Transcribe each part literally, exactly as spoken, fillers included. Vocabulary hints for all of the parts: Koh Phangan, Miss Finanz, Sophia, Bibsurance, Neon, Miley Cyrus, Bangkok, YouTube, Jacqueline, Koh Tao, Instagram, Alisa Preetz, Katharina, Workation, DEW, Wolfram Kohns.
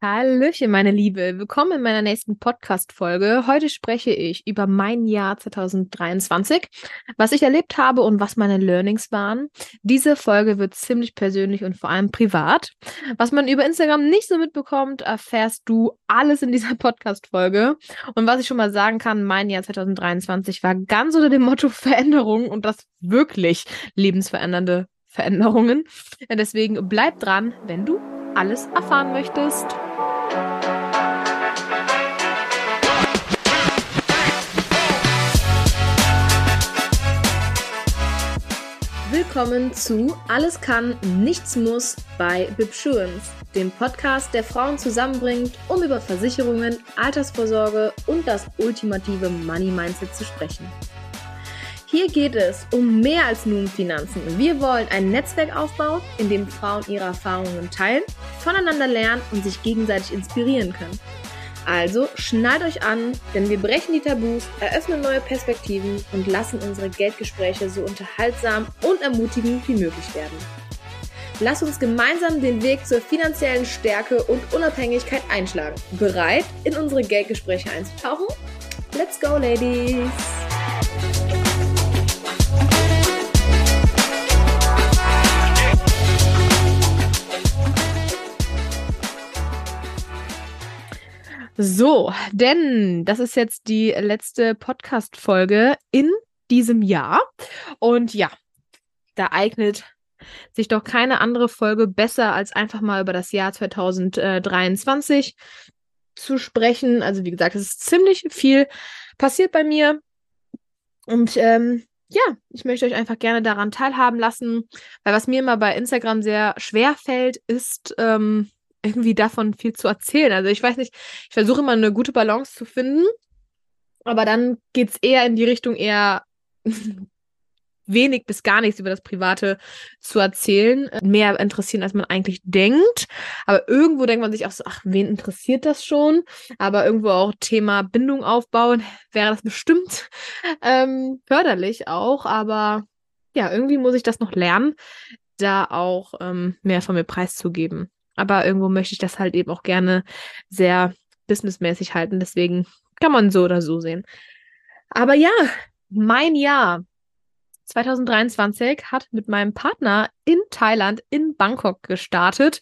Hallöchen, meine Liebe. Willkommen in meiner nächsten Podcast-Folge. Heute spreche ich über mein Jahr zwanzig dreiundzwanzig, was ich erlebt habe und was meine Learnings waren. Diese Folge wird ziemlich persönlich und vor allem privat. Was man über Instagram nicht so mitbekommt, erfährst du alles in dieser Podcast-Folge. Und was ich schon mal sagen kann, mein Jahr zwanzig dreiundzwanzig war ganz unter dem Motto Veränderung und das wirklich lebensverändernde Veränderungen. Deswegen bleib dran, wenn du alles erfahren möchtest. Willkommen zu Alles kann, nichts muss bei Bibsurance, dem Podcast, der Frauen zusammenbringt, um über Versicherungen, Altersvorsorge und das ultimative Money-Mindset zu sprechen. Hier geht es um mehr als nur um Finanzen. Wir wollen ein Netzwerk aufbauen, in dem Frauen ihre Erfahrungen teilen, voneinander lernen und sich gegenseitig inspirieren können. Also schnallt euch an, denn wir brechen die Tabus, eröffnen neue Perspektiven und lassen unsere Geldgespräche so unterhaltsam und ermutigend wie möglich werden. Lasst uns gemeinsam den Weg zur finanziellen Stärke und Unabhängigkeit einschlagen. Bereit, in unsere Geldgespräche einzutauchen? Let's go, Ladies! So, denn das ist jetzt die letzte Podcast-Folge in diesem Jahr. Und ja, da eignet sich doch keine andere Folge besser, als einfach mal über das Jahr zwanzig dreiundzwanzig zu sprechen. Also wie gesagt, es ist ziemlich viel passiert bei mir. Und ähm, ja, ich möchte euch einfach gerne daran teilhaben lassen, weil was mir immer bei Instagram sehr schwer fällt, ist ähm, irgendwie davon viel zu erzählen. Also ich weiß nicht, ich versuche immer eine gute Balance zu finden, aber dann geht es eher in die Richtung, eher wenig bis gar nichts über das Private zu erzählen. Mehr interessieren, als man eigentlich denkt. Aber irgendwo denkt man sich auch so, ach, wen interessiert das schon? Aber irgendwo auch Thema Bindung aufbauen, wäre das bestimmt ähm, förderlich auch. Aber ja, irgendwie muss ich das noch lernen, da auch ähm, mehr von mir preiszugeben. Aber irgendwo möchte ich das halt eben auch gerne sehr businessmäßig halten. Deswegen kann man so oder so sehen. Aber ja, mein Jahr zwanzig dreiundzwanzig hat mit meinem Partner in Thailand, in Bangkok gestartet.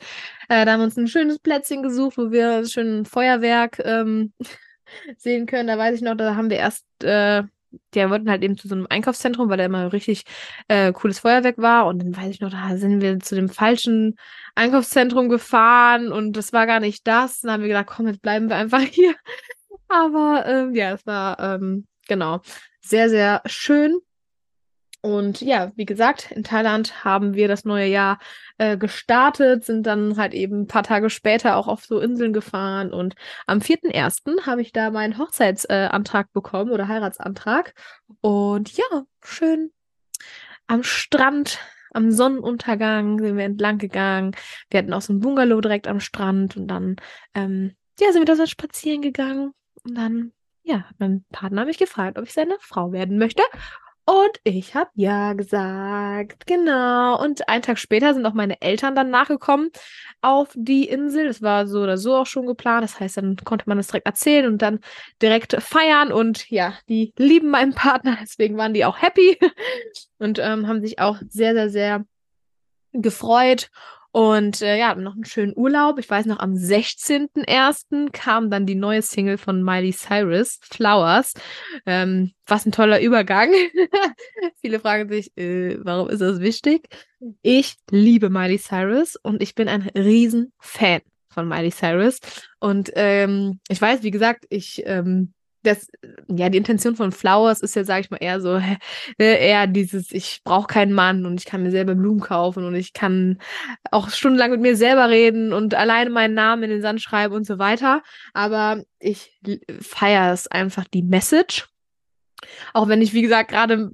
Äh, da haben wir uns ein schönes Plätzchen gesucht, wo wir ein schönes Feuerwerk ähm, sehen können. Da weiß ich noch, da haben wir erst, äh, die wollten halt eben zu so einem Einkaufszentrum, weil da immer richtig äh, cooles Feuerwerk war. Und dann weiß ich noch, da sind wir zu dem falschen Einkaufszentrum gefahren und das war gar nicht das. Dann haben wir gedacht, komm, jetzt bleiben wir einfach hier. Aber ähm, ja, es war ähm, genau sehr, sehr schön. Und ja, wie gesagt, in Thailand haben wir das neue Jahr äh, gestartet, sind dann halt eben ein paar Tage später auch auf so Inseln gefahren. Und am vierten ersten habe ich da meinen Hochzeitsantrag äh, bekommen oder Heiratsantrag. Und ja, schön am Strand, am Sonnenuntergang sind wir entlang gegangen. Wir hatten auch so ein Bungalow direkt am Strand und dann ähm, ja, sind wir da so spazieren gegangen. Und dann ja, hat mein Partner mich gefragt, ob ich seine Frau werden möchte. Und ich habe ja gesagt, genau. Und einen Tag später sind auch meine Eltern dann nachgekommen auf die Insel. Das war so oder so auch schon geplant. Das heißt, dann konnte man das direkt erzählen und dann direkt feiern. Und ja, die lieben meinen Partner, deswegen waren die auch happy und ähm, haben sich auch sehr, sehr, sehr gefreut. Und äh, ja, noch einen schönen Urlaub. Ich weiß noch, am sechzehnten ersten kam dann die neue Single von Miley Cyrus, Flowers. Ähm, was ein toller Übergang. Viele fragen sich, äh, warum ist das wichtig? Ich liebe Miley Cyrus und ich bin ein riesen Fan von Miley Cyrus. Und ähm, ich weiß, wie gesagt, ich... Ähm, Das, ja, die Intention von Flowers ist ja, sag ich mal, eher so, äh, eher dieses, ich brauche keinen Mann und ich kann mir selber Blumen kaufen und ich kann auch stundenlang mit mir selber reden und alleine meinen Namen in den Sand schreiben und so weiter. Aber ich feiere es einfach, die Message. Auch wenn ich, wie gesagt, gerade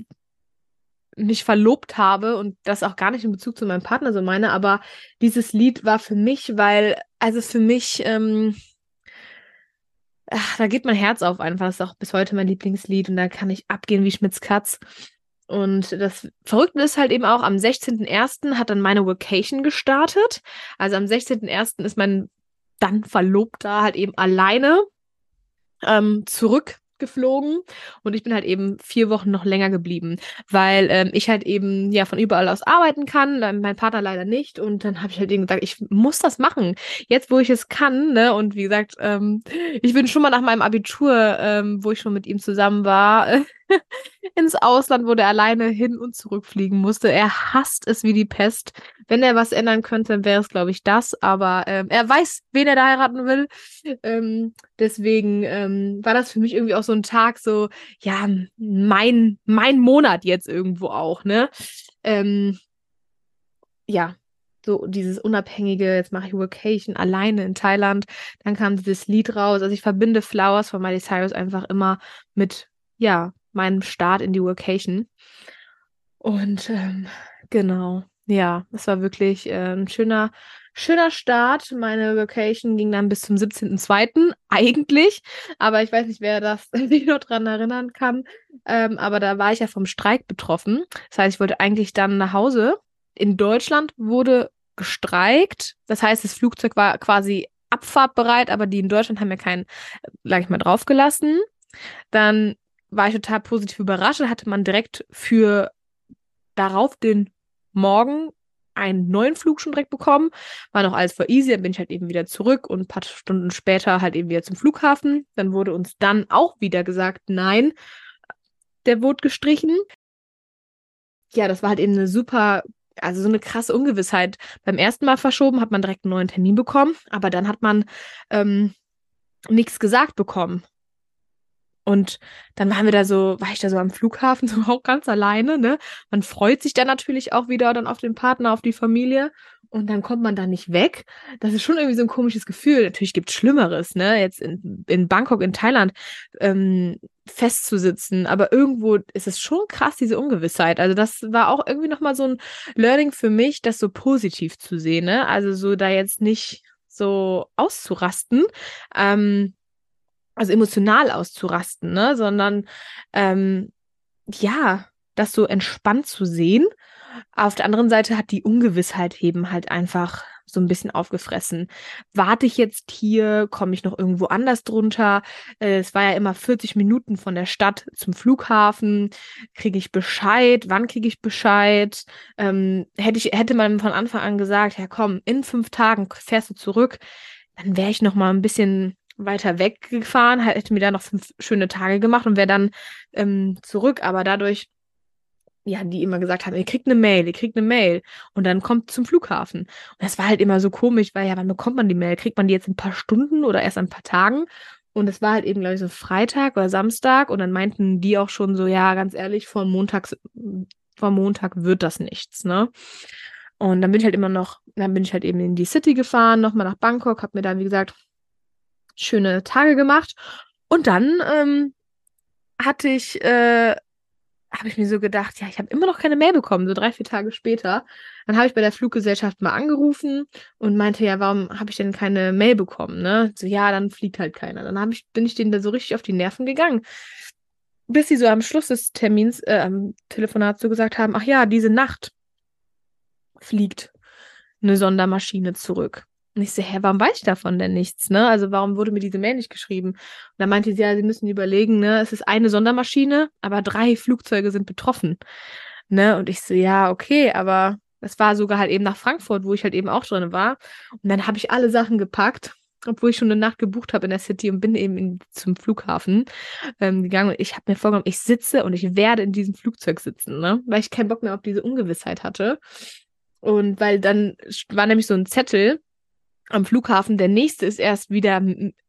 mich verlobt habe und das auch gar nicht in Bezug zu meinem Partner so meine, aber dieses Lied war für mich, weil, also für mich, ähm, Ach, da geht mein Herz auf einfach. Das ist auch bis heute mein Lieblingslied und da kann ich abgehen wie Schmitz Katz. Und das Verrückte ist halt eben auch, am sechzehnten ersten hat dann meine Vacation gestartet. Also am sechzehnten ersten ist mein dann Verlobter halt eben alleine ähm, zurückgeflogen und ich bin halt eben vier Wochen noch länger geblieben, weil ähm, ich halt eben ja von überall aus arbeiten kann, mein Partner leider nicht und dann habe ich halt eben gesagt, ich muss das machen, jetzt wo ich es kann, ne? Und wie gesagt, ähm, ich bin schon mal nach meinem Abitur, ähm, wo ich schon mit ihm zusammen war, ins Ausland, wo der alleine hin und zurück fliegen musste. Er hasst es wie die Pest. Wenn er was ändern könnte, wäre es, glaube ich, das. Aber ähm, er weiß, wen er da heiraten will. Ähm, deswegen ähm, war das für mich irgendwie auch so ein Tag, so, ja, mein, mein Monat jetzt irgendwo auch, ne? Ähm, ja, so dieses unabhängige, jetzt mache ich Vacation alleine in Thailand. Dann kam dieses Lied raus. Also ich verbinde Flowers von Miley Cyrus einfach immer mit, ja, meinem Start in die Workation. Und ähm, genau, ja, es war wirklich äh, ein schöner, schöner Start. Meine Workation ging dann bis zum siebzehnten zweiten eigentlich, aber ich weiß nicht, wer das sich noch dran erinnern kann, ähm, aber da war ich ja vom Streik betroffen. Das heißt, ich wollte eigentlich dann nach Hause. In Deutschland wurde gestreikt, das heißt, das Flugzeug war quasi abfahrtbereit, aber die in Deutschland haben ja keinen, sag ich mal, draufgelassen. Dann war ich total positiv überrascht. Da hatte man direkt für darauf den Morgen einen neuen Flug schon direkt bekommen. War noch alles voll easy. Dann bin ich halt eben wieder zurück und ein paar Stunden später halt eben wieder zum Flughafen. Dann wurde uns dann auch wieder gesagt, nein, der wurde gestrichen. Ja, das war halt eben eine super, also so eine krasse Ungewissheit. Beim ersten Mal verschoben, hat man direkt einen neuen Termin bekommen, aber dann hat man ähm, nichts gesagt bekommen. Und dann waren wir da so, war ich da so am Flughafen, so auch ganz alleine, ne? Man freut sich dann natürlich auch wieder dann auf den Partner, auf die Familie und dann kommt man da nicht weg. Das ist schon irgendwie so ein komisches Gefühl. Natürlich gibt es Schlimmeres, ne? Jetzt in, in Bangkok, in Thailand ähm, festzusitzen, aber irgendwo ist es schon krass, diese Ungewissheit. Also das war auch irgendwie nochmal so ein Learning für mich, das so positiv zu sehen, ne? Also so da jetzt nicht so auszurasten, ähm, also emotional auszurasten, ne, sondern ähm, ja, das so entspannt zu sehen. Auf der anderen Seite hat die Ungewissheit eben halt einfach so ein bisschen aufgefressen. Warte ich jetzt hier? Komme ich noch irgendwo anders drunter? Äh, es war ja immer vierzig Minuten von der Stadt zum Flughafen. Kriege ich Bescheid? Wann kriege ich Bescheid? Ähm, hätte ich, hätte man von Anfang an gesagt, ja komm, in fünf Tagen fährst du zurück, dann wäre ich noch mal ein bisschen weiter weggefahren, hätte mir da noch fünf schöne Tage gemacht und wäre dann ähm, zurück, aber dadurch, ja, die immer gesagt haben, ihr kriegt eine Mail, ihr kriegt eine Mail und dann kommt zum Flughafen. Und das war halt immer so komisch, weil ja, wann bekommt man die Mail? Kriegt man die jetzt in ein paar Stunden oder erst in ein paar Tagen? Und es war halt eben, glaube ich, so Freitag oder Samstag und dann meinten die auch schon so, ja, ganz ehrlich, vor Montags, vor Montag wird das nichts, ne? Und dann bin ich halt immer noch, dann bin ich halt eben in die City gefahren, nochmal nach Bangkok, habe mir dann, wie gesagt, schöne Tage gemacht und dann ähm, hatte ich, äh, habe ich mir so gedacht, ja, ich habe immer noch keine Mail bekommen, so drei, vier Tage später. Dann habe ich bei der Fluggesellschaft mal angerufen und meinte, ja, warum habe ich denn keine Mail bekommen, ne? So, ja, dann fliegt halt keiner. Dann hab ich, bin ich denen da so richtig auf die Nerven gegangen, bis sie so am Schluss des Termins, äh, am Telefonat so gesagt haben, ach ja, diese Nacht fliegt eine Sondermaschine zurück. Und ich so, hä, warum weiß ich davon denn nichts, ne? Also warum wurde mir diese Mail nicht geschrieben? Und dann meinte sie, ja, sie müssen überlegen, ne? Es ist eine Sondermaschine, aber drei Flugzeuge sind betroffen, ne? Und ich so, ja, okay, aber das war sogar halt eben nach Frankfurt, wo ich halt eben auch drin war. Und dann habe ich alle Sachen gepackt, obwohl ich schon eine Nacht gebucht habe in der City und bin eben in, zum Flughafen ähm, gegangen. Und ich habe mir vorgenommen, ich sitze und ich werde in diesem Flugzeug sitzen, ne? Weil ich keinen Bock mehr auf diese Ungewissheit hatte. Und weil dann war nämlich so ein Zettel am Flughafen, der nächste ist erst wieder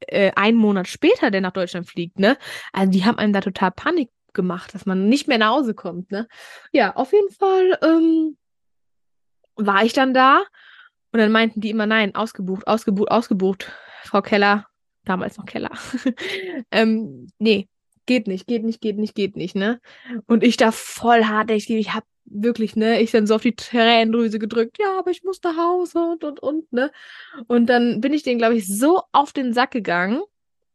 äh, einen Monat später, der nach Deutschland fliegt, ne? Also die haben einem da total Panik gemacht, dass man nicht mehr nach Hause kommt, ne? Ja, auf jeden Fall ähm, war ich dann da und dann meinten die immer, nein, ausgebucht, ausgebucht, ausgebucht, Frau Keller, damals noch Keller, ähm, nee, geht nicht, geht nicht, geht nicht, geht nicht, ne? Und ich da voll hart, ich, ich hab wirklich, ne, ich dann so auf die Tränendrüse gedrückt, ja, aber ich muss nach Hause und, und, und, ne. Und dann bin ich denen, glaube ich, so auf den Sack gegangen,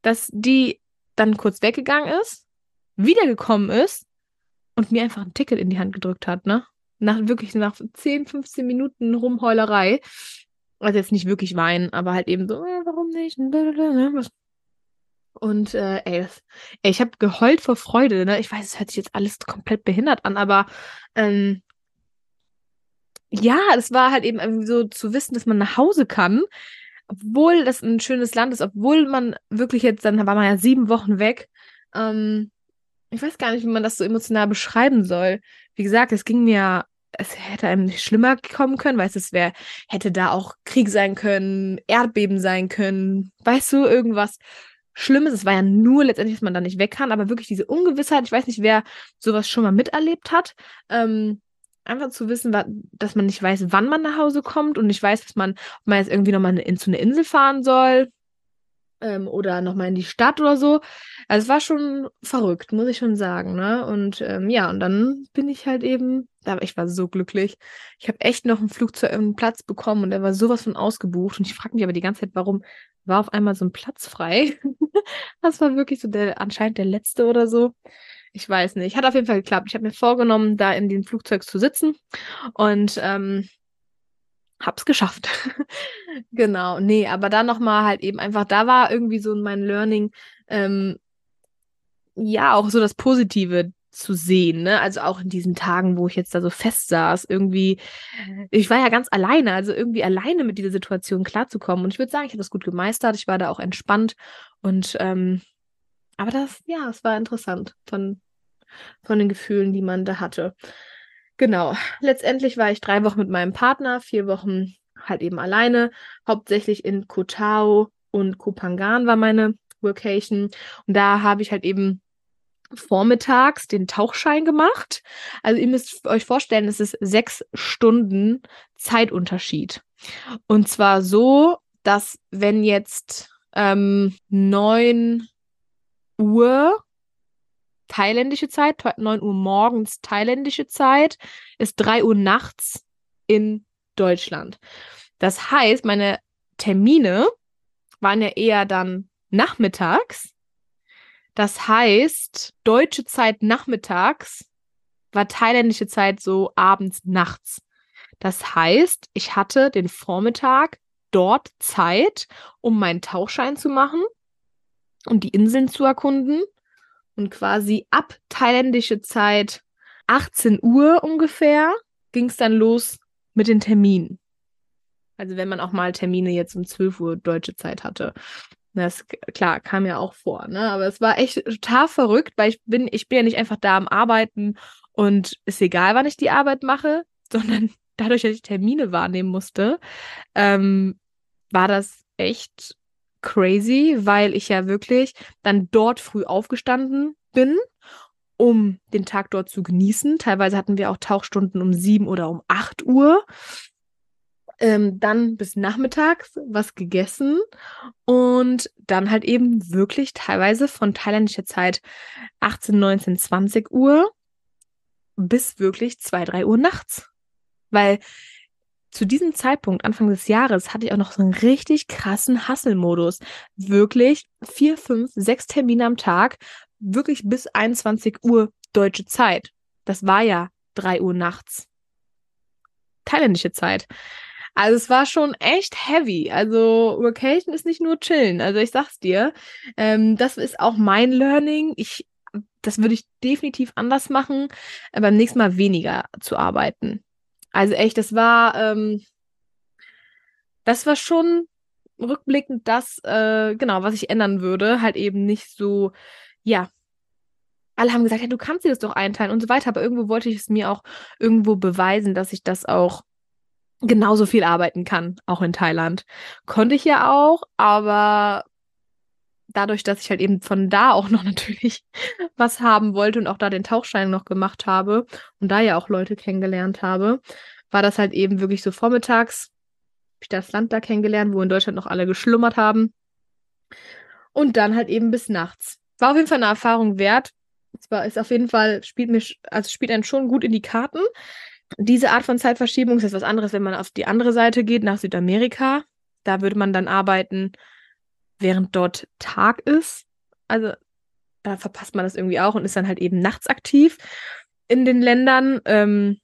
dass die dann kurz weggegangen ist, wiedergekommen ist und mir einfach ein Ticket in die Hand gedrückt hat, ne. Nach, wirklich nach zehn, fünfzehn Minuten Rumheulerei Also jetzt nicht wirklich weinen, aber halt eben so, äh, warum nicht? Und äh, ey, ey, ich habe geheult vor Freude, ne? Ich weiß, es hört sich jetzt alles komplett behindert an, aber ähm, ja, es war halt eben irgendwie so zu wissen, dass man nach Hause kann, obwohl das ein schönes Land ist, obwohl man wirklich jetzt, dann war man ja sieben Wochen weg. Ähm, ich weiß gar nicht, wie man das so emotional beschreiben soll. Wie gesagt, es ging mir, es hätte einem nicht schlimmer kommen können, weißt du, es wäre, hätte da auch Krieg sein können, Erdbeben sein können, weißt du, irgendwas Schlimmes. Es war ja nur letztendlich, dass man da nicht weg kann, aber wirklich diese Ungewissheit, ich weiß nicht, wer sowas schon mal miterlebt hat, ähm, einfach zu wissen, dass man nicht weiß, wann man nach Hause kommt und nicht weiß, dass man, ob man jetzt irgendwie nochmal in, zu einer Insel fahren soll ähm, oder nochmal in die Stadt oder so. Also es war schon verrückt, muss ich schon sagen, ne? Und ähm, ja, und dann bin ich halt eben, aber ich war so glücklich. Ich habe echt noch einen Flug zu einem Platz bekommen und er war sowas von ausgebucht. Und ich frage mich aber die ganze Zeit, warum war auf einmal so ein Platz frei? Das war wirklich so der, anscheinend der letzte oder so. Ich weiß nicht. Hat auf jeden Fall geklappt. Ich habe mir vorgenommen, da in dem Flugzeug zu sitzen und ähm, hab's geschafft. Genau. Nee, aber da nochmal halt eben einfach, da war irgendwie so mein Learning, ähm, ja, auch so das Positive zu sehen, ne? Also auch in diesen Tagen, wo ich jetzt da so fest saß, irgendwie, ich war ja ganz alleine, also irgendwie alleine mit dieser Situation klarzukommen. Und ich würde sagen, ich habe das gut gemeistert. Ich war da auch entspannt und ähm, aber das, ja, es war interessant von, von den Gefühlen, die man da hatte. Genau. Letztendlich war ich drei Wochen mit meinem Partner, vier Wochen halt eben alleine. Hauptsächlich in Koh Tao und Koh Phangan war meine Workation. Und da habe ich halt eben vormittags den Tauchschein gemacht. Also ihr müsst euch vorstellen, es ist sechs Stunden Zeitunterschied. Und zwar so, dass wenn jetzt ähm, neun Uhr thailändische Zeit, neun Uhr morgens thailändische Zeit, ist drei Uhr nachts in Deutschland. Das heißt, meine Termine waren ja eher dann nachmittags. Das heißt, deutsche Zeit nachmittags war thailändische Zeit so abends, nachts. Das heißt, ich hatte den Vormittag dort Zeit, um meinen Tauchschein zu machen und die Inseln zu erkunden und quasi ab thailändische Zeit achtzehn Uhr ungefähr ging es dann los mit den Terminen. Also wenn man auch mal Termine jetzt um zwölf Uhr deutsche Zeit hatte. Das, klar, kam ja auch vor, ne? Aber es war echt total verrückt, weil ich bin, ich bin ja nicht einfach da am Arbeiten und ist egal, wann ich die Arbeit mache, sondern dadurch, dass ich Termine wahrnehmen musste, ähm, war das echt crazy, weil ich ja wirklich dann dort früh aufgestanden bin, um den Tag dort zu genießen. Teilweise hatten wir auch Tauchstunden um sieben oder um acht Uhr. Ähm, dann bis nachmittags was gegessen und dann halt eben wirklich teilweise von thailändischer Zeit achtzehn, neunzehn, zwanzig Uhr bis wirklich zwei, drei Uhr nachts. Weil zu diesem Zeitpunkt, Anfang des Jahres, hatte ich auch noch so einen richtig krassen Hustle-Modus. Wirklich vier, fünf, sechs Termine am Tag, wirklich bis einundzwanzig Uhr deutsche Zeit. Das war ja drei Uhr nachts. Thailändische Zeit. Also es war schon echt heavy. Also Workation ist nicht nur chillen. Also ich sag's dir, ähm, das ist auch mein Learning. Ich, das würde ich definitiv anders machen, äh, beim nächsten Mal weniger zu arbeiten. Also echt, das war, ähm, das war schon rückblickend das, äh, genau, was ich ändern würde. Halt eben nicht so, ja, alle haben gesagt, ja, du kannst dir das doch einteilen und so weiter. Aber irgendwo wollte ich es mir auch irgendwo beweisen, dass ich das auch genauso viel arbeiten kann, auch in Thailand. Konnte ich ja auch, aber dadurch, dass ich halt eben von da auch noch natürlich was haben wollte und auch da den Tauchschein noch gemacht habe und da ja auch Leute kennengelernt habe, war das halt eben wirklich so vormittags, habe ich das Land da kennengelernt, wo in Deutschland noch alle geschlummert haben und dann halt eben bis nachts. War auf jeden Fall eine Erfahrung wert. Es war, ist auf jeden Fall, spielt mir, also spielt einen schon gut in die Karten. Diese Art von Zeitverschiebung ist jetzt was anderes, wenn man auf die andere Seite geht, nach Südamerika. Da würde man dann arbeiten, während dort Tag ist. Also da verpasst man das irgendwie auch und ist dann halt eben nachts aktiv in den Ländern. Ähm,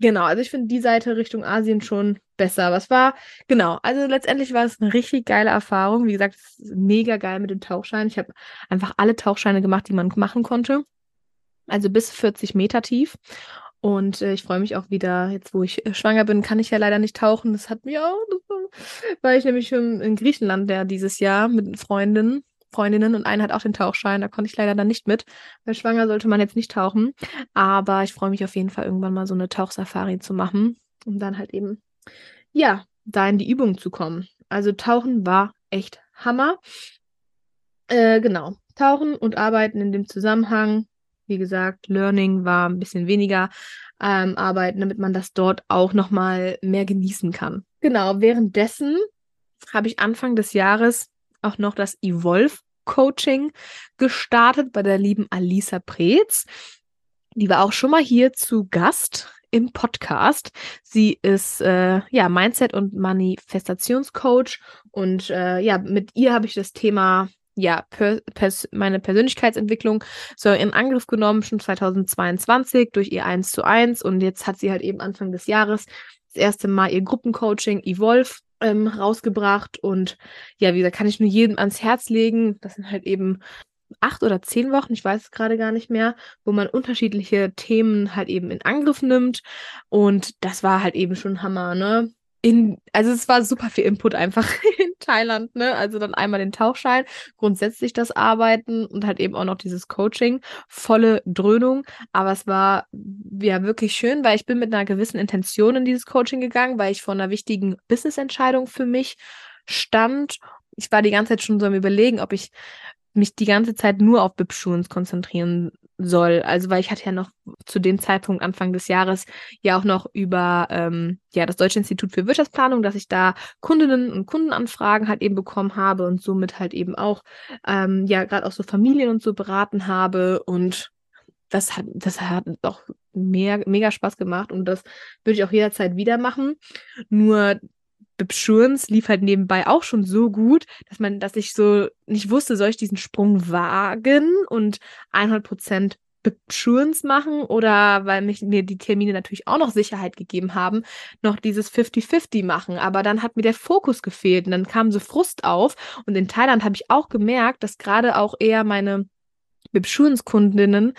Genau, also ich finde die Seite Richtung Asien schon besser. Was war, genau, also letztendlich war es eine richtig geile Erfahrung. Wie gesagt, es ist mega geil mit dem Tauchschein. Ich habe einfach alle Tauchscheine gemacht, die man machen konnte. Also bis vierzig Meter tief. Und äh, ich freue mich auch wieder, jetzt wo ich äh, schwanger bin, kann ich ja leider nicht tauchen. Das hat mich auch, weil ich nämlich in, in Griechenland ja dieses Jahr mit Freundinnen, Freundinnen und eine hat auch den Tauchschein, da konnte ich leider dann nicht mit, weil schwanger sollte man jetzt nicht tauchen. Aber ich freue mich auf jeden Fall, irgendwann mal so eine Tauchsafari zu machen, um dann halt eben, ja, da in die Übung zu kommen. Also Tauchen war echt Hammer. Äh, genau, Tauchen und Arbeiten in dem Zusammenhang. Wie gesagt, Learning war ein bisschen weniger ähm, arbeiten, damit man das dort auch nochmal mehr genießen kann. Genau, währenddessen habe ich Anfang des Jahres auch noch das Evolve-Coaching gestartet bei der lieben Alisa Preetz. Die war auch schon mal hier zu Gast im Podcast. Sie ist äh, ja Mindset- und Manifestationscoach und äh, ja, mit ihr habe ich das Thema ja, per, pers- meine Persönlichkeitsentwicklung so in Angriff genommen, schon zweitausendzweiundzwanzig durch ihr eins zu eins, und jetzt hat sie halt eben Anfang des Jahres das erste Mal ihr Gruppencoaching Evolve ähm, rausgebracht, und ja, wie gesagt, kann ich nur jedem ans Herz legen. Das sind halt eben acht oder zehn Wochen, ich weiß es gerade gar nicht mehr, wo man unterschiedliche Themen halt eben in Angriff nimmt, und das war halt eben schon Hammer, ne? In, also es war super viel Input einfach in Thailand, ne? Also dann einmal den Tauchschein, grundsätzlich das Arbeiten und halt eben auch noch dieses Coaching, volle Dröhnung, aber es war ja wirklich schön, weil ich bin mit einer gewissen Intention in dieses Coaching gegangen, weil ich vor einer wichtigen Business-Entscheidung für mich stand. Ich war die ganze Zeit schon so am Überlegen, ob ich mich die ganze Zeit nur auf Bibsurance konzentrieren soll. Also, weil ich hatte ja noch zu dem Zeitpunkt Anfang des Jahres ja auch noch über ähm, ja das Deutsche Institut für Wirtschaftsplanung, dass ich da Kundinnen und Kundenanfragen halt eben bekommen habe und somit halt eben auch ähm, ja gerade auch so Familien und so beraten habe, und das hat das hat auch mehr, mega Spaß gemacht, und das würde ich auch jederzeit wieder machen. Nur Bibsurance lief halt nebenbei auch schon so gut, dass man, dass ich so nicht wusste, soll ich diesen Sprung wagen und hundert Prozent Bibsurance machen, oder, weil mich, mir die Termine natürlich auch noch Sicherheit gegeben haben, noch dieses fünfzig fünfzig machen. Aber dann hat mir der Fokus gefehlt, und dann kam so Frust auf, und in Thailand habe ich auch gemerkt, dass gerade auch eher meine Bibsurance-Kundinnen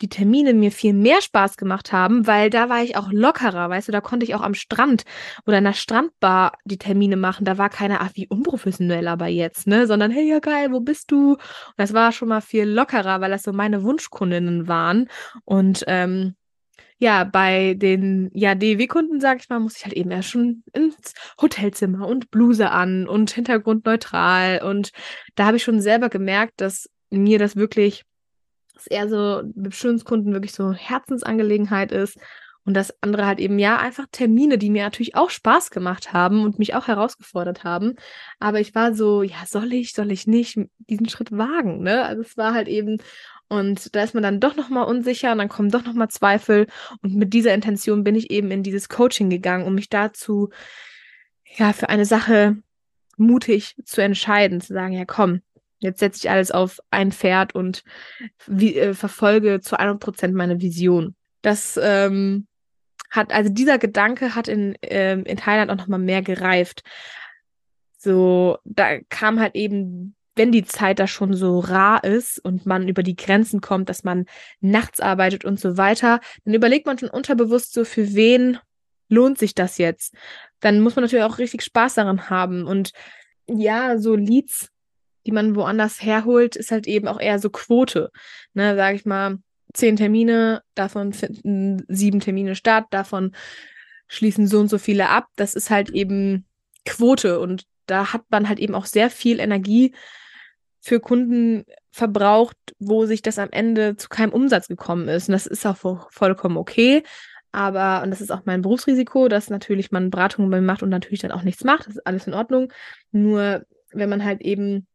die Termine mir viel mehr Spaß gemacht haben, weil da war ich auch lockerer, weißt du, da konnte ich auch am Strand oder in einer Strandbar die Termine machen, da war keiner, ach, wie unprofessionell aber jetzt, ne, sondern, hey, ja geil, wo bist du? Und das war schon mal viel lockerer, weil das so meine Wunschkundinnen waren, und ähm, ja, bei den ja, D E W-Kunden, sag ich mal, muss ich halt eben erst schon ins Hotelzimmer und Bluse an und Hintergrund neutral, und da habe ich schon selber gemerkt, dass mir das wirklich, dass eher so Bibsurance-Kunden wirklich so Herzensangelegenheit ist, und das andere halt eben ja einfach Termine, die mir natürlich auch Spaß gemacht haben und mich auch herausgefordert haben, aber ich war so, ja, soll ich, soll ich nicht diesen Schritt wagen, ne? Also es war halt eben, und da ist man dann doch nochmal unsicher, und dann kommen doch nochmal Zweifel, und mit dieser Intention bin ich eben in dieses Coaching gegangen, um mich dazu, ja, für eine Sache mutig zu entscheiden, zu sagen, ja komm, jetzt setze ich alles auf ein Pferd und wie, äh, verfolge zu hundert Prozent meine Vision. Das ähm, hat, also dieser Gedanke hat in, ähm, in Thailand auch nochmal mehr gereift. So, da kam halt eben, wenn die Zeit da schon so rar ist und man über die Grenzen kommt, dass man nachts arbeitet und so weiter, dann überlegt man schon unterbewusst so, für wen lohnt sich das jetzt? Dann muss man natürlich auch richtig Spaß daran haben, und ja, so Leads, die man woanders herholt, ist halt eben auch eher so Quote. Ne, sag ich mal, zehn Termine, davon finden sieben Termine statt, davon schließen so und so viele ab. Das ist halt eben Quote, und da hat man halt eben auch sehr viel Energie für Kunden verbraucht, wo sich das am Ende zu keinem Umsatz gekommen ist. Und das ist auch vollkommen okay. Aber, und das ist auch mein Berufsrisiko, dass natürlich man Beratungen bei mir macht und natürlich dann auch nichts macht. Das ist alles in Ordnung. Nur wenn man halt eben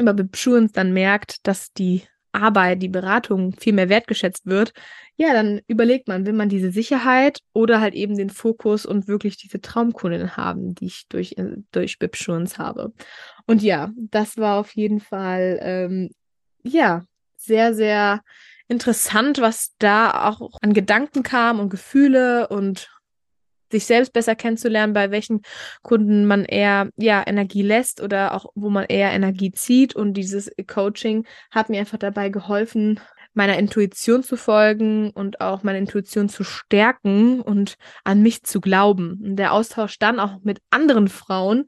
über Bibsurance dann merkt, dass die Arbeit, die Beratung viel mehr wertgeschätzt wird, ja, dann überlegt man, will man diese Sicherheit oder halt eben den Fokus und wirklich diese Traumkunden haben, die ich durch, durch Bibsurance habe. Und ja, das war auf jeden Fall, ähm, ja, sehr, sehr interessant, was da auch an Gedanken kam und Gefühle und sich selbst besser kennenzulernen, bei welchen Kunden man eher ja, Energie lässt oder auch wo man eher Energie zieht. Und dieses Coaching hat mir einfach dabei geholfen, meiner Intuition zu folgen und auch meine Intuition zu stärken und an mich zu glauben. Und der Austausch dann auch mit anderen Frauen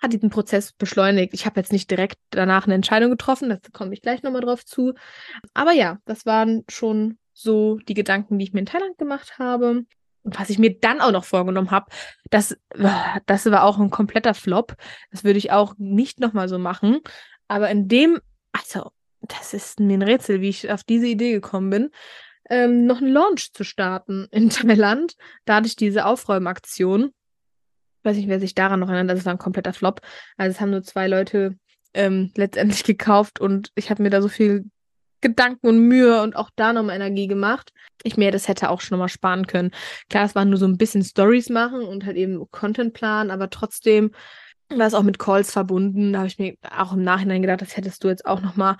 hat diesen Prozess beschleunigt. Ich habe jetzt nicht direkt danach eine Entscheidung getroffen, da komme ich gleich nochmal drauf zu. Aber ja, das waren schon so die Gedanken, die ich mir in Thailand gemacht habe. Und was ich mir dann auch noch vorgenommen habe, das, das war auch ein kompletter Flop. Das würde ich auch nicht nochmal so machen. Aber in dem, also das ist mir ein Rätsel, wie ich auf diese Idee gekommen bin, ähm, noch einen Launch zu starten in Thailand. Da hatte ich diese Aufräumaktion. Ich weiß nicht, wer sich daran noch erinnert, das war ein kompletter Flop. Also es haben nur zwei Leute ähm, letztendlich gekauft und ich habe mir da so viel Gedanken und Mühe und auch da nochmal Energie gemacht. Ich mir das hätte auch schon mal sparen können. Klar, es waren nur so ein bisschen Stories machen und halt eben Content planen, aber trotzdem war es auch mit Calls verbunden. Da habe ich mir auch im Nachhinein gedacht, das hättest du jetzt auch nochmal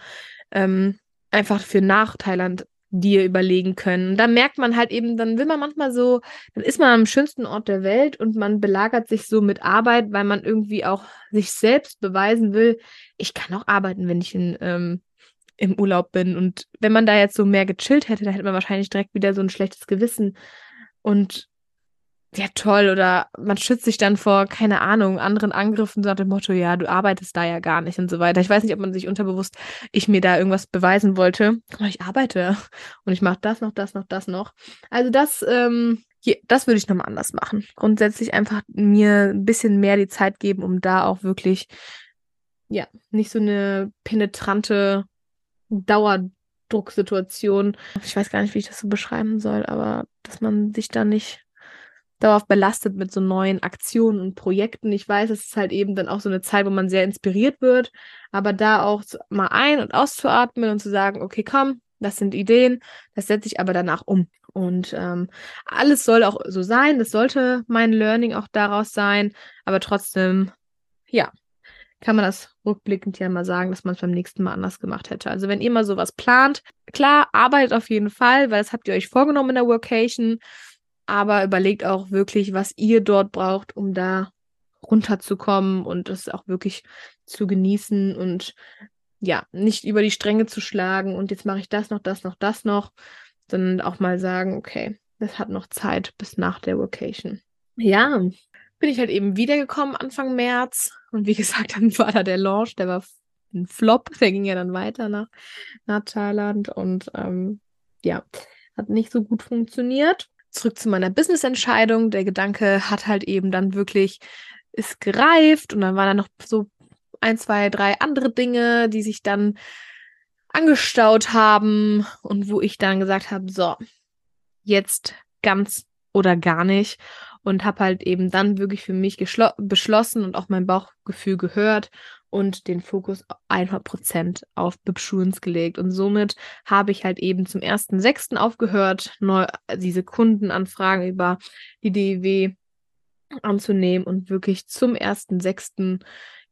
ähm, einfach für nach Thailand dir überlegen können. Da merkt man halt eben, dann will man manchmal so, dann ist man am schönsten Ort der Welt und man belagert sich so mit Arbeit, weil man irgendwie auch sich selbst beweisen will, ich kann auch arbeiten, wenn ich in ähm, im Urlaub bin. Und wenn man da jetzt so mehr gechillt hätte, dann hätte man wahrscheinlich direkt wieder so ein schlechtes Gewissen. Und ja, toll. Oder man schützt sich dann vor, keine Ahnung, anderen Angriffen, so nach dem Motto, ja, du arbeitest da ja gar nicht und so weiter. Ich weiß nicht, ob man sich unterbewusst, ich mir da irgendwas beweisen wollte. Ich arbeite und ich mache das noch, das noch, das noch. Also das, ähm, hier, das würde ich nochmal anders machen. Grundsätzlich einfach mir ein bisschen mehr die Zeit geben, um da auch wirklich, ja, nicht so eine penetrante Dauerdrucksituation. Ich weiß gar nicht, wie ich das so beschreiben soll, aber dass man sich da nicht dauerhaft belastet mit so neuen Aktionen und Projekten. Ich weiß, es ist halt eben dann auch so eine Zeit, wo man sehr inspiriert wird, aber da auch mal ein- und auszuatmen und zu sagen, okay, komm, das sind Ideen, das setze ich aber danach um. Und ähm, alles soll auch so sein, das sollte mein Learning auch daraus sein, aber trotzdem, ja, kann man das rückblickend ja mal sagen, dass man es beim nächsten Mal anders gemacht hätte. Also wenn ihr mal sowas plant, klar, arbeitet auf jeden Fall, weil das habt ihr euch vorgenommen in der Workation, aber überlegt auch wirklich, was ihr dort braucht, um da runterzukommen und es auch wirklich zu genießen und ja, nicht über die Stränge zu schlagen und jetzt mache ich das noch, das noch, das noch, sondern auch mal sagen, okay, das hat noch Zeit bis nach der Workation. Ja, bin ich halt eben wiedergekommen Anfang März. Und wie gesagt, dann war da der Launch, der war ein Flop. Der ging ja dann weiter nach, nach Thailand und ähm, ja, hat nicht so gut funktioniert. Zurück zu meiner Business-Entscheidung. Der Gedanke hat halt eben dann wirklich, ist gereift und dann waren da noch so ein, zwei, drei andere Dinge, die sich dann angestaut haben und wo ich dann gesagt habe, so, jetzt ganz oder gar nicht. Und habe halt eben dann wirklich für mich geschlo- beschlossen und auch mein Bauchgefühl gehört und den Fokus hundert Prozent auf Bibsurance gelegt. Und somit habe ich halt eben zum ersten sechsten aufgehört, neu, diese Kundenanfragen über die D E W anzunehmen und wirklich zum ersten sechsten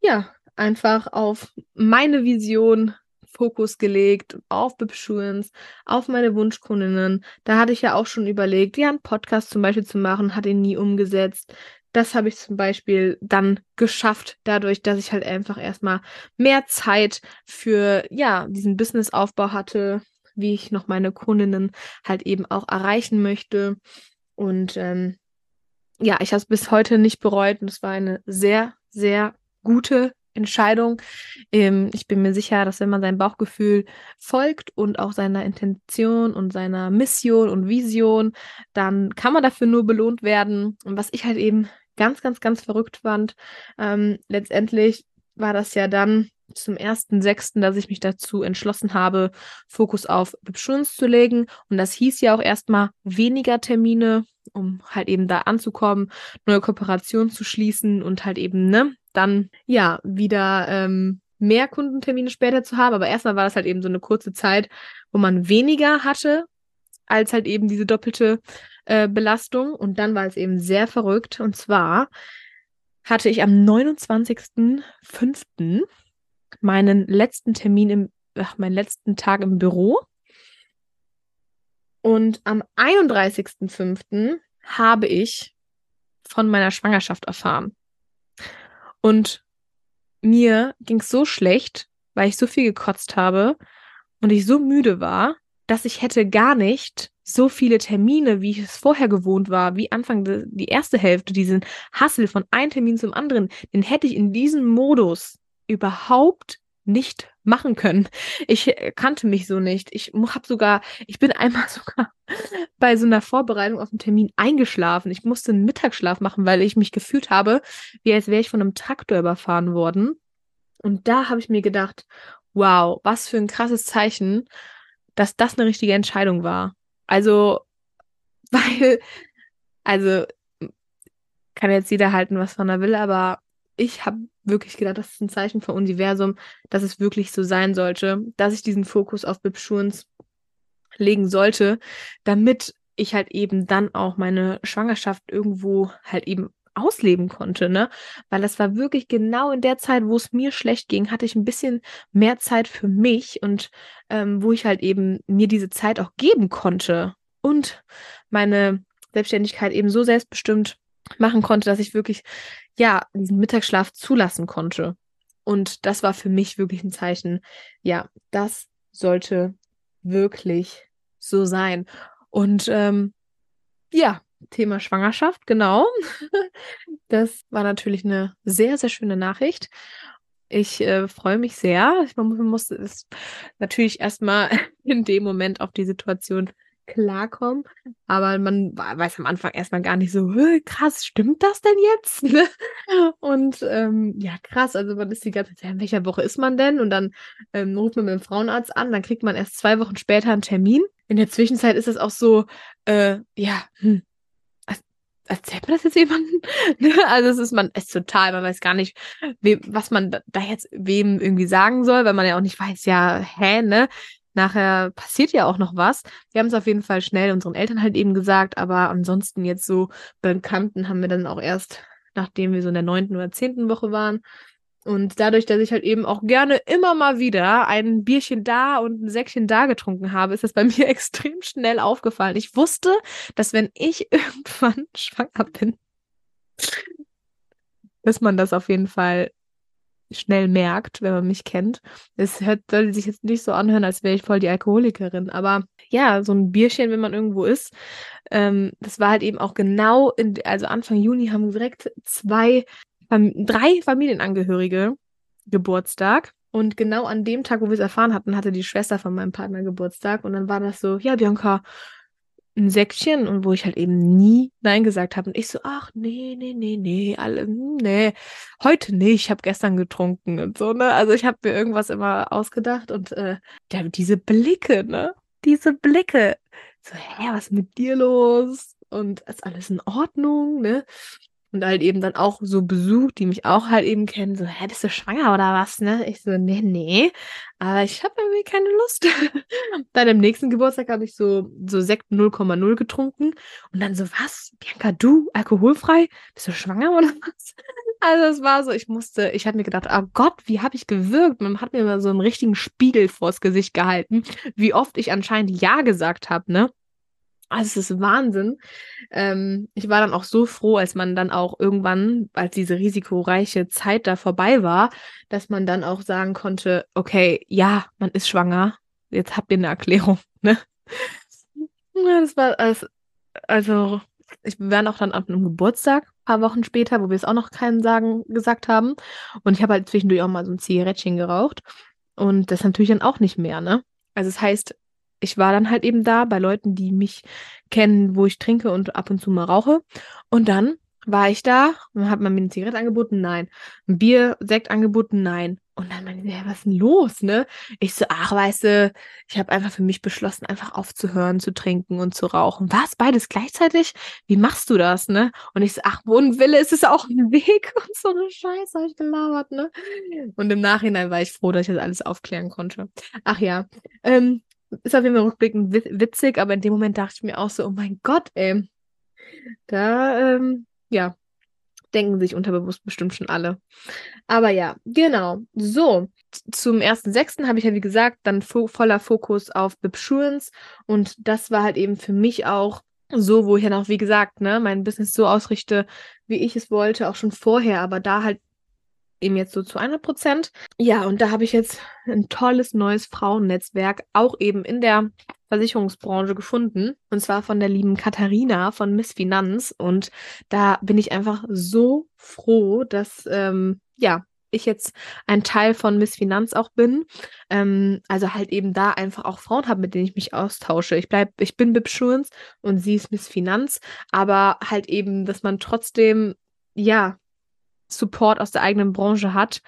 ja, einfach auf meine Vision Fokus gelegt, auf Bibsurance, auf meine Wunschkundinnen. Da hatte ich ja auch schon überlegt, ja, einen Podcast zum Beispiel zu machen, hat ihn nie umgesetzt. Das habe ich zum Beispiel dann geschafft, dadurch, dass ich halt einfach erstmal mehr Zeit für, ja, diesen Businessaufbau hatte, wie ich noch meine Kundinnen halt eben auch erreichen möchte. Und ähm, ja, ich habe es bis heute nicht bereut und es war eine sehr, sehr gute Entscheidung. Ich bin mir sicher, dass wenn man seinem Bauchgefühl folgt und auch seiner Intention und seiner Mission und Vision, dann kann man dafür nur belohnt werden. Und was ich halt eben ganz, ganz, ganz verrückt fand, ähm, letztendlich war das ja dann zum ersten sechsten, dass ich mich dazu entschlossen habe, Fokus auf Bibsurance zu legen. Und das hieß ja auch erstmal weniger Termine, um halt eben da anzukommen, neue Kooperationen zu schließen und halt eben, ne, dann ja wieder ähm, mehr Kundentermine später zu haben. Aber erstmal war das halt eben so eine kurze Zeit, wo man weniger hatte als halt eben diese doppelte äh, Belastung. Und dann war es eben sehr verrückt. Und zwar hatte ich am neunundzwanzigsten fünften meinen letzten Termin, im, ach, meinen letzten Tag im Büro. Und am einunddreißigsten fünften habe ich von meiner Schwangerschaft erfahren. Und mir ging es so schlecht, weil ich so viel gekotzt habe und ich so müde war, dass ich hätte gar nicht so viele Termine, wie ich es vorher gewohnt war, wie Anfang de, die erste Hälfte, diesen Hassel von einem Termin zum anderen, den hätte ich in diesem Modus überhaupt nicht machen können. Ich kannte mich so nicht. Ich habe sogar, ich bin einmal sogar bei so einer Vorbereitung auf einen Termin eingeschlafen. Ich musste einen Mittagsschlaf machen, weil ich mich gefühlt habe, wie als wäre ich von einem Traktor überfahren worden. Und da habe ich mir gedacht, wow, was für ein krasses Zeichen, dass das eine richtige Entscheidung war. Also, weil, also, kann jetzt jeder halten, was von er will, aber ich habe wirklich gedacht, das ist ein Zeichen vom Universum, dass es wirklich so sein sollte, dass ich diesen Fokus auf Bibsurance legen sollte, damit ich halt eben dann auch meine Schwangerschaft irgendwo halt eben ausleben konnte, ne? Weil das war wirklich genau in der Zeit, wo es mir schlecht ging, hatte ich ein bisschen mehr Zeit für mich und ähm, wo ich halt eben mir diese Zeit auch geben konnte und meine Selbstständigkeit eben so selbstbestimmt machen konnte, dass ich wirklich, ja, diesen Mittagsschlaf zulassen konnte. Und das war für mich wirklich ein Zeichen, ja, das sollte wirklich so sein. Und ähm, ja, Thema Schwangerschaft, genau. Das war natürlich eine sehr, sehr schöne Nachricht. Ich äh, freue mich sehr. Man muss es natürlich erstmal in dem Moment auf die Situation klarkommen, aber man weiß am Anfang erstmal gar nicht so, krass, stimmt das denn jetzt? Und ähm, ja, krass, also man ist die ganze Zeit, in welcher Woche ist man denn? Und dann ähm, ruft man mit dem Frauenarzt an, dann kriegt man erst zwei Wochen später einen Termin. In der Zwischenzeit ist es auch so, äh, ja, hm, erzählt man das jetzt jemandem? Also es ist, man ist total, man weiß gar nicht, wem, was man da jetzt wem irgendwie sagen soll, weil man ja auch nicht weiß, ja, hä, ne? Nachher passiert ja auch noch was. Wir haben es auf jeden Fall schnell unseren Eltern halt eben gesagt, aber ansonsten jetzt so Bekannten haben wir dann auch erst, nachdem wir so in der neunten oder zehnten Woche waren. Und dadurch, dass ich halt eben auch gerne immer mal wieder ein Bierchen da und ein Säckchen da getrunken habe, ist das bei mir extrem schnell aufgefallen. Ich wusste, dass wenn ich irgendwann schwanger bin, dass man das auf jeden Fall schnell merkt, wenn man mich kennt. Es sollte sich jetzt nicht so anhören, als wäre ich voll die Alkoholikerin. Aber ja, so ein Bierchen, wenn man irgendwo ist, ähm, das war halt eben auch genau, in, also Anfang Juni haben direkt zwei drei Familienangehörige Geburtstag und genau an dem Tag, wo wir es erfahren hatten, hatte die Schwester von meinem Partner Geburtstag und dann war das so, ja Bianca, ein Säckchen und wo ich halt eben nie Nein gesagt habe und ich so, ach nee, nee, nee, nee, alle, nee, heute nicht, ich habe gestern getrunken und so, ne, also ich habe mir irgendwas immer ausgedacht und äh, diese Blicke, ne, diese Blicke, so, hä, was ist mit dir los und ist alles in Ordnung, ne, und halt eben dann auch so Besuch, die mich auch halt eben kennen, so, hä, bist du schwanger oder was, ne? Ich so, nee, nee, aber ich habe irgendwie keine Lust. Dann am nächsten Geburtstag habe ich so, so Sekt null Komma null getrunken und dann so, was, Bianca, du, alkoholfrei, bist du schwanger oder was? Also es war so, ich musste, ich habe mir gedacht, oh Gott, wie habe ich gewirkt? Man hat mir mal so einen richtigen Spiegel vors Gesicht gehalten, wie oft ich anscheinend Ja gesagt habe, ne? Also es ist Wahnsinn. Ähm, ich war dann auch so froh, als man dann auch irgendwann, als diese risikoreiche Zeit da vorbei war, dass man dann auch sagen konnte, okay, ja, man ist schwanger, jetzt habt ihr eine Erklärung. Ne? Das war also, also ich, wir waren auch dann ab einem Geburtstag, ein paar Wochen später, wo wir es auch noch keinen sagen gesagt haben. Und ich habe halt zwischendurch auch mal so ein Zigarettchen geraucht. Und das natürlich dann auch nicht mehr, ne? Also es das heißt, ich war dann halt eben da bei Leuten, die mich kennen, wo ich trinke und ab und zu mal rauche. Und dann war ich da und hat man mir eine Zigarette angeboten, nein. Ein Bier, Sekt angeboten, nein. Und dann meinte ich, ja, was ist denn los, ne? Ich so, ach, weißt du, ich habe einfach für mich beschlossen, einfach aufzuhören, zu trinken und zu rauchen. Was, beides gleichzeitig? Wie machst du das, ne? Und ich so, ach, wo ein Wille ist, ist auch ein Weg und so eine Scheiße, habe ich gelabert, ne? Und im Nachhinein war ich froh, dass ich das alles aufklären konnte. Ach ja, ähm, ist auf jeden Fall rückblickend witzig, aber in dem Moment dachte ich mir auch so, oh mein Gott, ey, da, ähm, ja, denken sich unterbewusst bestimmt schon alle. Aber ja, genau. So, zum ersten sechsten habe ich ja, wie gesagt, dann vo- voller Fokus auf Bibsurance. Und das war halt eben für mich auch so, wo ich ja noch, wie gesagt, ne, mein Business so ausrichte, wie ich es wollte, auch schon vorher, aber da halt eben jetzt so zu hundert Prozent. Ja, und da habe ich jetzt ein tolles neues Frauennetzwerk, auch eben in der Versicherungsbranche gefunden. Und zwar von der lieben Katharina von Miss Finanz. Und da bin ich einfach so froh, dass, ähm, ja, ich jetzt ein Teil von Miss Finanz auch bin. Ähm, also halt eben da einfach auch Frauen habe, mit denen ich mich austausche. Ich bleib, ich bin Bibsurance und sie ist Miss Finanz. Aber halt eben, dass man trotzdem, ja, Support aus der eigenen Branche hat,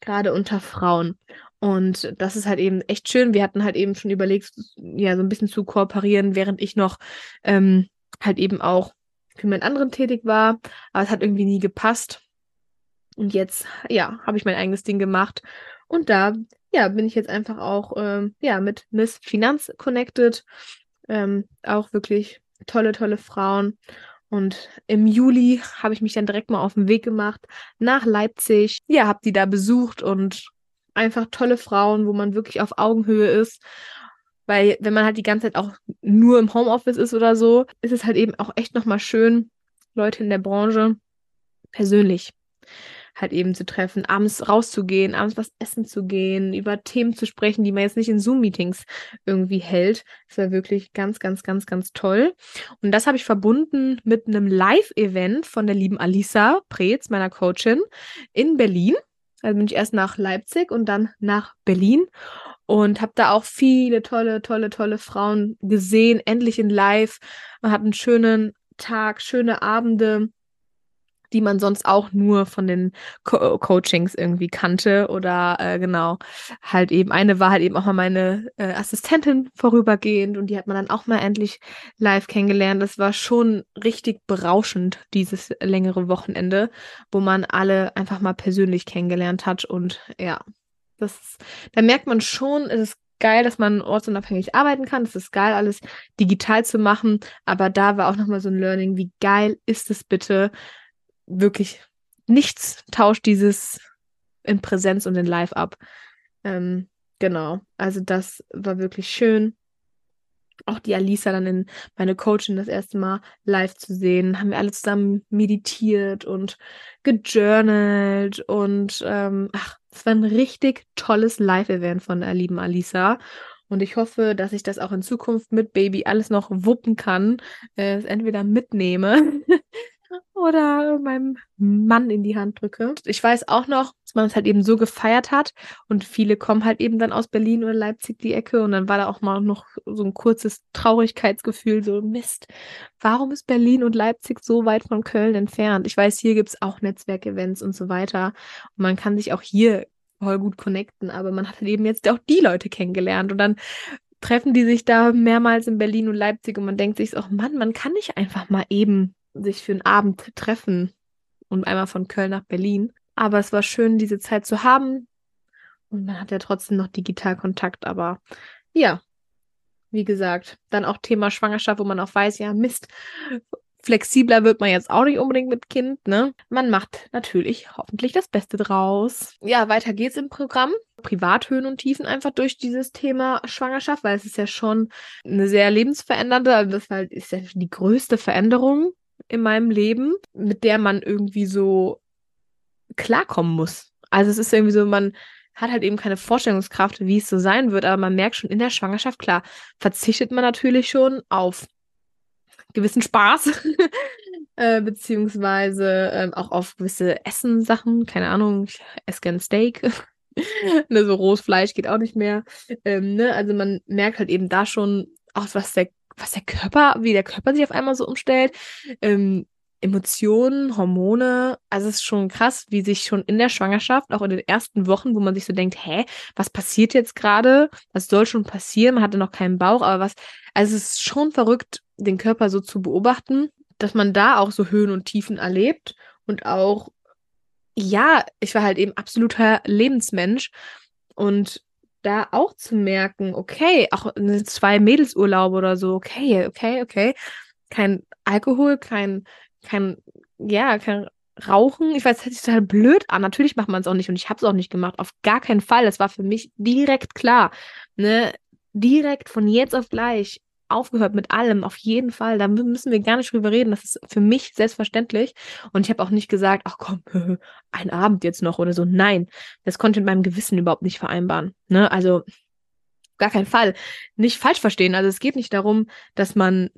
gerade unter Frauen. Und das ist halt eben echt schön. Wir hatten halt eben schon überlegt, ja, so ein bisschen zu kooperieren, während ich noch ähm, halt eben auch für meinen anderen tätig war. Aber es hat irgendwie nie gepasst. Und jetzt, ja, habe ich mein eigenes Ding gemacht. Und da, ja, bin ich jetzt einfach auch, ähm, ja, mit Miss Finanz connected. Ähm, auch wirklich tolle, tolle Frauen. Und im Juli habe ich mich dann direkt mal auf den Weg gemacht nach Leipzig. Ja, habe die da besucht und einfach tolle Frauen, wo man wirklich auf Augenhöhe ist. Weil wenn man halt die ganze Zeit auch nur im Homeoffice ist oder so, ist es halt eben auch echt nochmal schön, Leute in der Branche persönlich halt eben zu treffen, abends rauszugehen, abends was essen zu gehen, über Themen zu sprechen, die man jetzt nicht in Zoom-Meetings irgendwie hält. Das war wirklich ganz, ganz, ganz, ganz toll. Und das habe ich verbunden mit einem Live-Event von der lieben Alisa Preetz, meiner Coachin, in Berlin. Also bin ich erst nach Leipzig und dann nach Berlin und habe da auch viele tolle, tolle, tolle Frauen gesehen, endlich in live. Man hat einen schönen Tag, schöne Abende, die man sonst auch nur von den Co- Coachings irgendwie kannte oder äh, genau, halt eben, eine war halt eben auch mal meine äh, Assistentin vorübergehend und die hat man dann auch mal endlich live kennengelernt. Das war schon richtig berauschend, dieses längere Wochenende, wo man alle einfach mal persönlich kennengelernt hat und ja, das, da merkt man schon, es ist geil, dass man ortsunabhängig arbeiten kann. Es ist geil, alles digital zu machen, aber da war auch nochmal so ein Learning, wie geil ist es bitte, wirklich nichts tauscht dieses in Präsenz und in Live ab. Ähm, genau, also das war wirklich schön. Auch die Alisa dann, in meine Coachin, das erste Mal live zu sehen, haben wir alle zusammen meditiert und gejournalt und ähm, ach, es war ein richtig tolles Live-Event von der lieben Alisa. Und ich hoffe, dass ich das auch in Zukunft mit Baby alles noch wuppen kann, äh, es entweder mitnehme oder meinem Mann in die Hand drücke. Ich weiß auch noch, dass man es halt eben so gefeiert hat und viele kommen halt eben dann aus Berlin oder Leipzig die Ecke und dann war da auch mal noch so ein kurzes Traurigkeitsgefühl, so Mist, warum ist Berlin und Leipzig so weit von Köln entfernt? Ich weiß, hier gibt es auch Netzwerkevents und so weiter und man kann sich auch hier voll gut connecten, aber man hat halt eben jetzt auch die Leute kennengelernt und dann treffen die sich da mehrmals in Berlin und Leipzig und man denkt sich, oh Mann, man kann nicht einfach mal eben sich für einen Abend treffen und einmal von Köln nach Berlin. Aber es war schön, diese Zeit zu haben. Und man hat ja trotzdem noch digital Kontakt. Aber ja, wie gesagt, dann auch Thema Schwangerschaft, wo man auch weiß, ja Mist, flexibler wird man jetzt auch nicht unbedingt mit Kind, ne? Man macht natürlich hoffentlich das Beste draus. Ja, weiter geht's im Programm. Privathöhen und Tiefen einfach durch dieses Thema Schwangerschaft, weil es ist ja schon eine sehr lebensverändernde, also das ist ja die größte Veränderung in meinem Leben, mit der man irgendwie so klarkommen muss. Also es ist irgendwie so, man hat halt eben keine Vorstellungskraft, wie es so sein wird, aber man merkt schon in der Schwangerschaft, klar, verzichtet man natürlich schon auf gewissen Spaß, äh, beziehungsweise ähm, auch auf gewisse Essensachen, keine Ahnung, ich esse gerne Steak, ne, so rohes Fleisch geht auch nicht mehr. Ähm, ne? Also man merkt halt eben da schon auch, was der was der Körper, wie der Körper sich auf einmal so umstellt, ähm, Emotionen, Hormone, also es ist schon krass, wie sich schon in der Schwangerschaft, auch in den ersten Wochen, wo man sich so denkt, hä, was passiert jetzt gerade, was soll schon passieren, man hatte noch keinen Bauch, aber was, also es ist schon verrückt, den Körper so zu beobachten, dass man da auch so Höhen und Tiefen erlebt und auch, ja, ich war halt eben absoluter Lebensmensch und da auch zu merken, okay, auch zwei Mädelsurlaube oder so, okay, okay, okay, kein Alkohol, kein, kein, ja, kein Rauchen, ich weiß, das hört sich total blöd an. Natürlich macht man es auch nicht und ich habe es auch nicht gemacht. Auf gar keinen Fall. Das war für mich direkt klar. Ne? Direkt von jetzt auf gleich aufgehört mit allem. Auf jeden Fall. Da müssen wir gar nicht drüber reden. Das ist für mich selbstverständlich. Und ich habe auch nicht gesagt, ach komm, einen Abend jetzt noch oder so. Nein, das konnte ich mit meinem Gewissen überhaupt nicht vereinbaren. Ne? Also gar keinen Fall. Nicht falsch verstehen. Also es geht nicht darum, dass man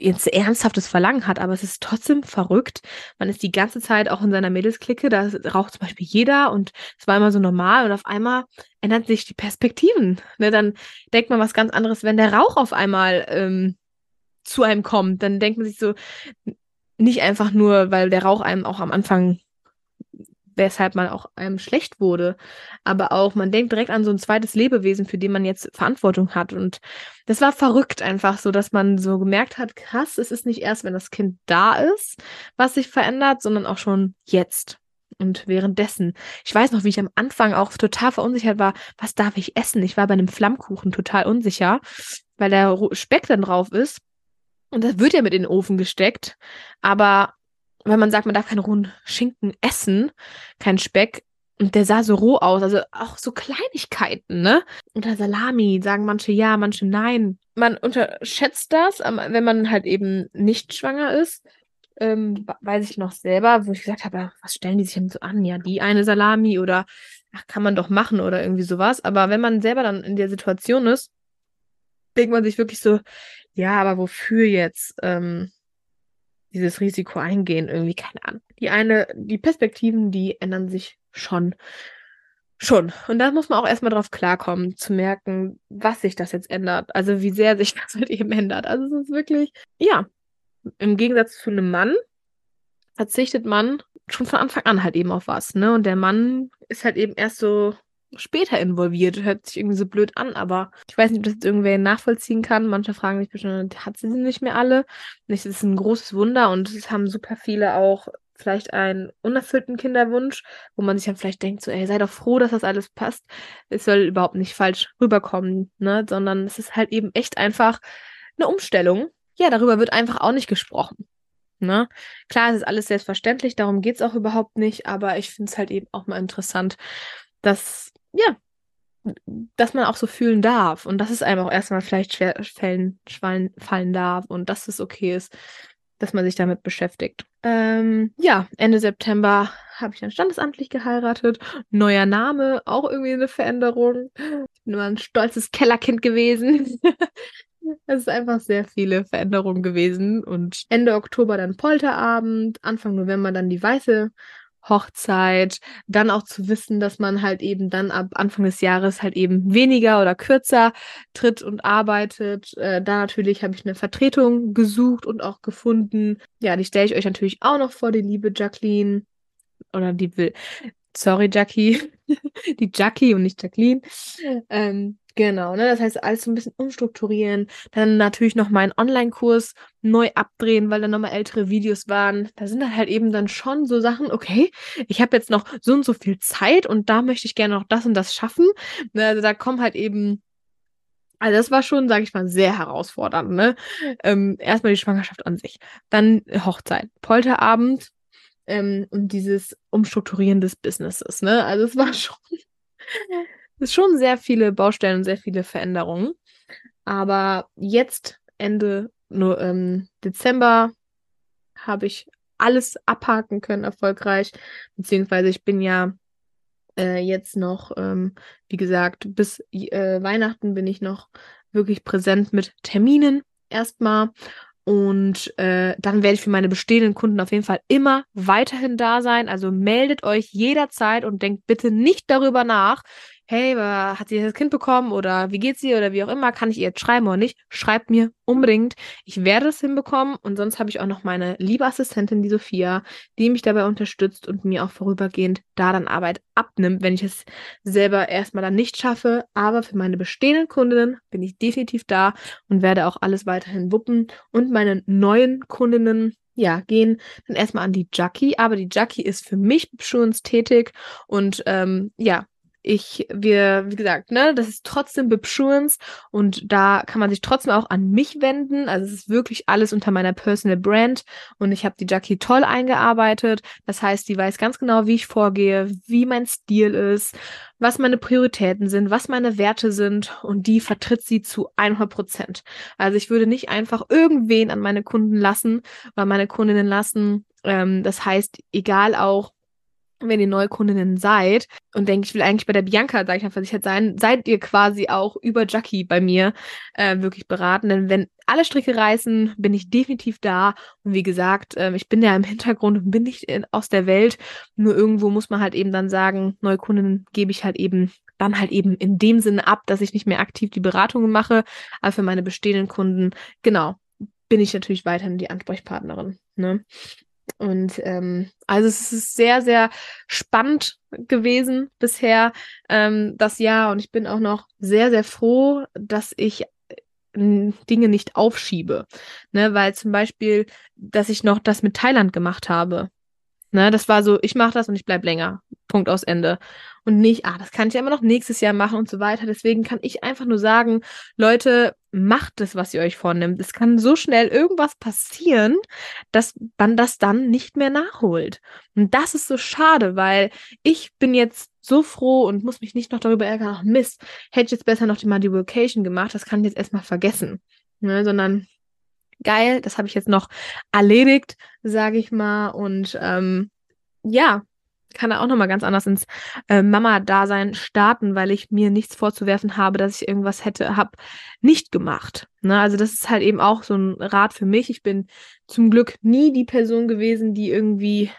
jetzt ernsthaftes Verlangen hat, aber es ist trotzdem verrückt. Man ist die ganze Zeit auch in seiner Mädelsklicke, da raucht zum Beispiel jeder und es war immer so normal und auf einmal ändern sich die Perspektiven. Ne, dann denkt man was ganz anderes, wenn der Rauch auf einmal ähm, zu einem kommt, dann denkt man sich so, nicht einfach nur, weil der Rauch einem auch am Anfang, weshalb man auch einem schlecht wurde, aber auch, man denkt direkt an so ein zweites Lebewesen, für den man jetzt Verantwortung hat und das war verrückt einfach so, dass man so gemerkt hat, krass, es ist nicht erst, wenn das Kind da ist, was sich verändert, sondern auch schon jetzt und währenddessen. Ich weiß noch, wie ich am Anfang auch total verunsichert war, was darf ich essen? Ich war bei einem Flammkuchen total unsicher, weil der Speck dann drauf ist und das wird ja mit in den Ofen gesteckt, aber wenn man sagt, man darf keinen rohen Schinken essen, keinen Speck. Und der sah so roh aus, also auch so Kleinigkeiten, ne? Oder Salami, sagen manche ja, manche nein. Man unterschätzt das, wenn man halt eben nicht schwanger ist. Ähm, weiß ich noch selber, wo ich gesagt habe, was stellen die sich denn so an? Ja, die eine Salami oder ach, kann man doch machen oder irgendwie sowas. Aber wenn man selber dann in der Situation ist, denkt man sich wirklich so, ja, aber wofür jetzt? Ähm, dieses Risiko eingehen, irgendwie, keine Ahnung. Die eine, die Perspektiven, die ändern sich schon. Schon. Und da muss man auch erstmal drauf klarkommen, zu merken, was sich das jetzt ändert. Also wie sehr sich das halt eben ändert. Also es ist wirklich, ja, im Gegensatz zu einem Mann verzichtet man schon von Anfang an halt eben auf was, ne? Und der Mann ist halt eben erst so später involviert. Hört sich irgendwie so blöd an, aber ich weiß nicht, ob das jetzt irgendwer nachvollziehen kann. Manche fragen sich bestimmt, hat sie sie nicht mehr alle? Das ist ein großes Wunder und es haben super viele auch vielleicht einen unerfüllten Kinderwunsch, wo man sich dann vielleicht denkt, so, ey, sei doch froh, dass das alles passt. Es soll überhaupt nicht falsch rüberkommen, ne? Sondern es ist halt eben echt einfach eine Umstellung. Ja, darüber wird einfach auch nicht gesprochen. Ne? Klar, es ist alles selbstverständlich, darum geht es auch überhaupt nicht, aber ich finde es halt eben auch mal interessant, dass ja, dass man auch so fühlen darf und dass es einem auch erstmal vielleicht schwer fallen, fallen darf und dass es okay ist, dass man sich damit beschäftigt. Ähm, ja, Ende September habe ich dann standesamtlich geheiratet. Neuer Name, auch irgendwie eine Veränderung. Ich bin immer ein stolzes Kellerkind gewesen. Es ist einfach sehr viele Veränderungen gewesen und Ende Oktober dann Polterabend, Anfang November dann die weiße Hochzeit, dann auch zu wissen, dass man halt eben dann ab Anfang des Jahres halt eben weniger oder kürzer tritt und arbeitet. Äh, da natürlich habe ich eine Vertretung gesucht und auch gefunden. Ja, die stelle ich euch natürlich auch noch vor, die liebe Jacqueline. Oder die will, sorry, Jackie. Die Jackie und nicht Jacqueline. Ähm, genau, ne? Das heißt, alles so ein bisschen umstrukturieren. Dann natürlich noch meinen Online-Kurs neu abdrehen, weil da nochmal ältere Videos waren. Da sind dann halt eben dann schon so Sachen, okay, ich habe jetzt noch so und so viel Zeit und da möchte ich gerne noch das und das schaffen. Also da kommen halt eben, also das war schon, sage ich mal, sehr herausfordernd, ne? Ähm, erstmal die Schwangerschaft an sich. Dann Hochzeit, Polterabend. Ähm, und dieses Umstrukturieren des Businesses, ne? Also es war schon, es ist schon sehr viele Baustellen und sehr viele Veränderungen. Aber jetzt, Ende nur, ähm, Dezember, habe ich alles abhaken können erfolgreich. Beziehungsweise ich bin ja äh, jetzt noch, ähm, wie gesagt, bis äh, Weihnachten bin ich noch wirklich präsent mit Terminen erstmal. Und äh, dann werde ich für meine bestehenden Kunden auf jeden Fall immer weiterhin da sein. Also meldet euch jederzeit und denkt bitte nicht darüber nach, hey, hat sie das Kind bekommen oder wie geht's ihr oder wie auch immer, kann ich ihr jetzt schreiben oder nicht? Schreibt mir unbedingt. Ich werde es hinbekommen und sonst habe ich auch noch meine liebe Assistentin, die Sophia, die mich dabei unterstützt und mir auch vorübergehend da dann Arbeit abnimmt, wenn ich es selber erstmal dann nicht schaffe. Aber für meine bestehenden Kundinnen bin ich definitiv da und werde auch alles weiterhin wuppen und meine neuen Kundinnen, ja, gehen dann erstmal an die Jackie. Aber die Jackie ist für mich schon tätig und ähm, ja, Ich, wir, wie gesagt, ne, das ist trotzdem Bibsurance und da kann man sich trotzdem auch an mich wenden. Also es ist wirklich alles unter meiner Personal Brand und ich habe die Jackie toll eingearbeitet. Das heißt, die weiß ganz genau, wie ich vorgehe, wie mein Stil ist, was meine Prioritäten sind, was meine Werte sind und die vertritt sie zu hundert Prozent. Also ich würde nicht einfach irgendwen an meine Kunden lassen, weil meine Kundinnen lassen. Ähm, das heißt, egal auch, wenn ihr neue Kundinnen seid und denkt, ich will eigentlich bei der Bianca, sage ich mal, versichert sein, seid ihr quasi auch über Jackie bei mir äh, wirklich beraten. Denn wenn alle Stricke reißen, bin ich definitiv da. Und wie gesagt, äh, ich bin ja im Hintergrund und bin nicht in, aus der Welt. Nur irgendwo muss man halt eben dann sagen, neue Kundinnen gebe ich halt eben dann halt eben in dem Sinne ab, dass ich nicht mehr aktiv die Beratungen mache. Aber für meine bestehenden Kunden, genau, bin ich natürlich weiterhin die Ansprechpartnerin, ne? Und ähm, also es ist sehr, sehr spannend gewesen bisher, ähm, das Jahr. Und ich bin auch noch sehr, sehr froh, dass ich äh, Dinge nicht aufschiebe. Ne? Weil zum Beispiel, dass ich noch das mit Thailand gemacht habe. Ne? Das war so, ich mache das und ich bleibe länger. Punkt aus Ende. Und nicht, ah, das kann ich ja immer noch nächstes Jahr machen und so weiter. Deswegen kann ich einfach nur sagen, Leute, macht es, was ihr euch vornimmt. Es kann so schnell irgendwas passieren, dass man das dann nicht mehr nachholt. Und das ist so schade, weil ich bin jetzt so froh und muss mich nicht noch darüber ärgern, ach Mist, hätte ich jetzt besser noch mal die Vacation gemacht, das kann ich jetzt erstmal vergessen. Ne, sondern geil, das habe ich jetzt noch erledigt, sage ich mal. Und ähm, ja, kann da auch nochmal ganz anders ins äh, Mama-Dasein starten, weil ich mir nichts vorzuwerfen habe, dass ich irgendwas hätte, hab nicht gemacht. Ne? Also das ist halt eben auch so ein Rat für mich. Ich bin zum Glück nie die Person gewesen, die irgendwie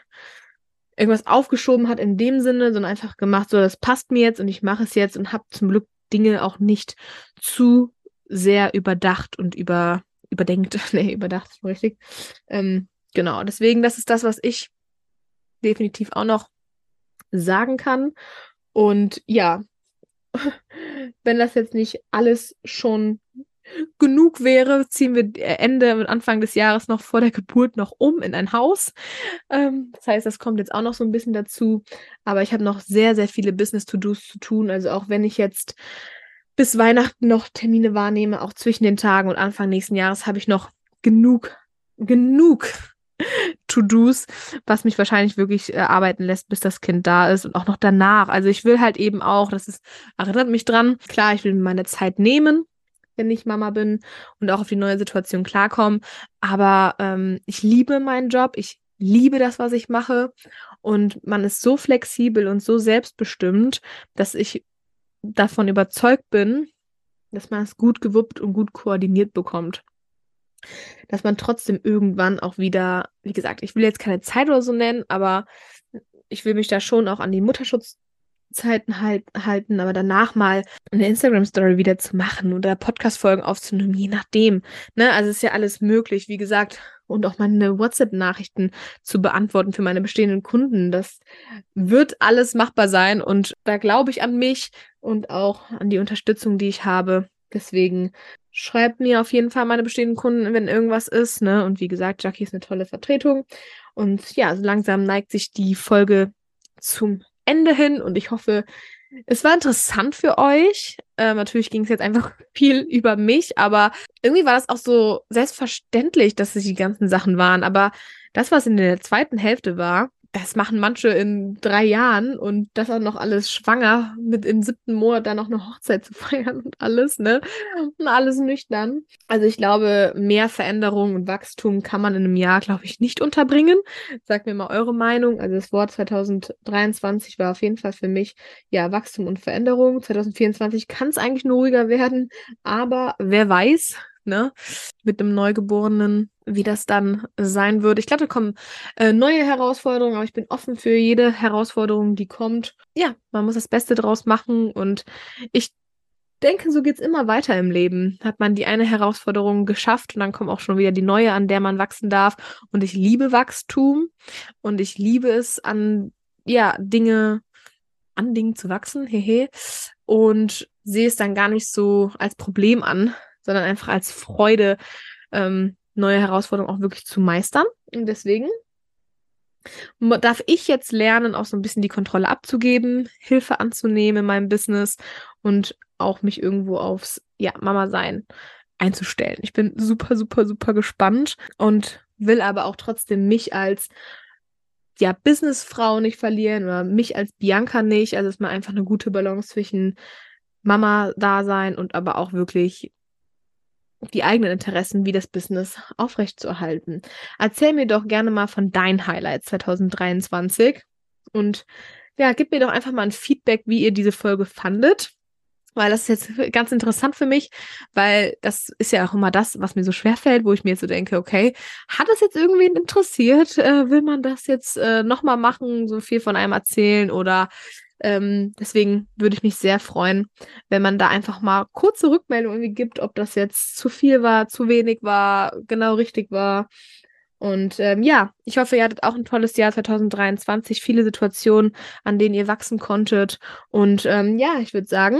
irgendwas aufgeschoben hat in dem Sinne, sondern einfach gemacht, so das passt mir jetzt und ich mache es jetzt und habe zum Glück Dinge auch nicht zu sehr überdacht und über überdenkt. Nee, überdacht ist richtig. Ähm, genau, deswegen, das ist das, was ich definitiv auch noch sagen kann. Und ja, wenn das jetzt nicht alles schon genug wäre, ziehen wir Ende und Anfang des Jahres noch vor der Geburt noch um in ein Haus. Ähm, das heißt, das kommt jetzt auch noch so ein bisschen dazu. Aber ich habe noch sehr, sehr viele Business-To-Dos zu tun. Also auch wenn ich jetzt bis Weihnachten noch Termine wahrnehme, auch zwischen den Tagen und Anfang nächsten Jahres habe ich noch genug, genug To-Dos, was mich wahrscheinlich wirklich äh, arbeiten lässt, bis das Kind da ist und auch noch danach. Also ich will halt eben auch, das ist, erinnert mich dran, klar, ich will mir meine Zeit nehmen, wenn ich Mama bin und auch auf die neue Situation klarkommen, aber ähm, ich liebe meinen Job, ich liebe das, was ich mache und man ist so flexibel und so selbstbestimmt, dass ich davon überzeugt bin, dass man es gut gewuppt und gut koordiniert bekommt. Dass man trotzdem irgendwann auch wieder, wie gesagt, ich will jetzt keine Zeit oder so nennen, aber ich will mich da schon auch an die Mutterschutzzeiten halt, halten, aber danach mal eine Instagram-Story wieder zu machen oder Podcast-Folgen aufzunehmen, je nachdem. Ne? Also ist ja alles möglich, wie gesagt, und auch meine WhatsApp-Nachrichten zu beantworten für meine bestehenden Kunden. Das wird alles machbar sein und da glaube ich an mich und auch an die Unterstützung, die ich habe. Deswegen schreibt mir auf jeden Fall meine bestehenden Kunden, wenn irgendwas ist, ne? Und wie gesagt, Jackie ist eine tolle Vertretung. Und ja, so langsam neigt sich die Folge zum Ende hin. Und ich hoffe, es war interessant für euch. Ähm, natürlich ging es jetzt einfach viel über mich, aber irgendwie war das auch so selbstverständlich, dass es die ganzen Sachen waren. Aber das, was in der zweiten Hälfte war, das machen manche in drei Jahren und das auch noch alles schwanger, mit im siebten Monat dann noch eine Hochzeit zu feiern und alles, ne? Und alles nüchtern. Also ich glaube, mehr Veränderung und Wachstum kann man in einem Jahr, glaube ich, nicht unterbringen. Sagt mir mal eure Meinung. Also das Wort zwanzig dreiundzwanzig war auf jeden Fall für mich, ja, Wachstum und Veränderung. zwanzig vierundzwanzig kann es eigentlich nur ruhiger werden, aber wer weiß, ne? Mit einem Neugeborenen, wie das dann sein wird. Ich glaube, da kommen äh, neue Herausforderungen, aber ich bin offen für jede Herausforderung, die kommt. Ja, man muss das Beste draus machen und ich denke, so geht es immer weiter im Leben. Hat man die eine Herausforderung geschafft und dann kommt auch schon wieder die neue, an der man wachsen darf. Und ich liebe Wachstum und ich liebe es, an ja, Dinge, an Dingen zu wachsen, hehe, und sehe es dann gar nicht so als Problem an, sondern einfach als Freude, ähm, neue Herausforderungen auch wirklich zu meistern. Und deswegen Darf ich jetzt lernen, auch so ein bisschen die Kontrolle abzugeben, Hilfe anzunehmen in meinem Business und auch mich irgendwo aufs ja, Mama-Sein einzustellen. Ich bin super, super, super gespannt und will aber auch trotzdem mich als ja, Businessfrau nicht verlieren oder mich als Bianca nicht. Also es ist mal einfach eine gute Balance zwischen Mama-Dasein und aber auch wirklich die eigenen Interessen wie das Business aufrechtzuerhalten. Erzähl mir doch gerne mal von deinen Highlights zwanzig dreiundzwanzig und ja, gib mir doch einfach mal ein Feedback, wie ihr diese Folge fandet, weil das ist jetzt ganz interessant für mich, weil das ist ja auch immer das, was mir so schwerfällt, wo ich mir jetzt so denke, okay, hat das jetzt irgendwen interessiert? Äh, will man das jetzt äh, nochmal machen, so viel von einem erzählen oder Ähm, deswegen würde ich mich sehr freuen, wenn man da einfach mal kurze Rückmeldung irgendwie gibt, ob das jetzt zu viel war, zu wenig war, genau richtig war. Und ähm, ja, ich hoffe, ihr hattet auch ein tolles Jahr zwanzig dreiundzwanzig, viele Situationen, an denen ihr wachsen konntet. Und ähm, ja, ich würde sagen,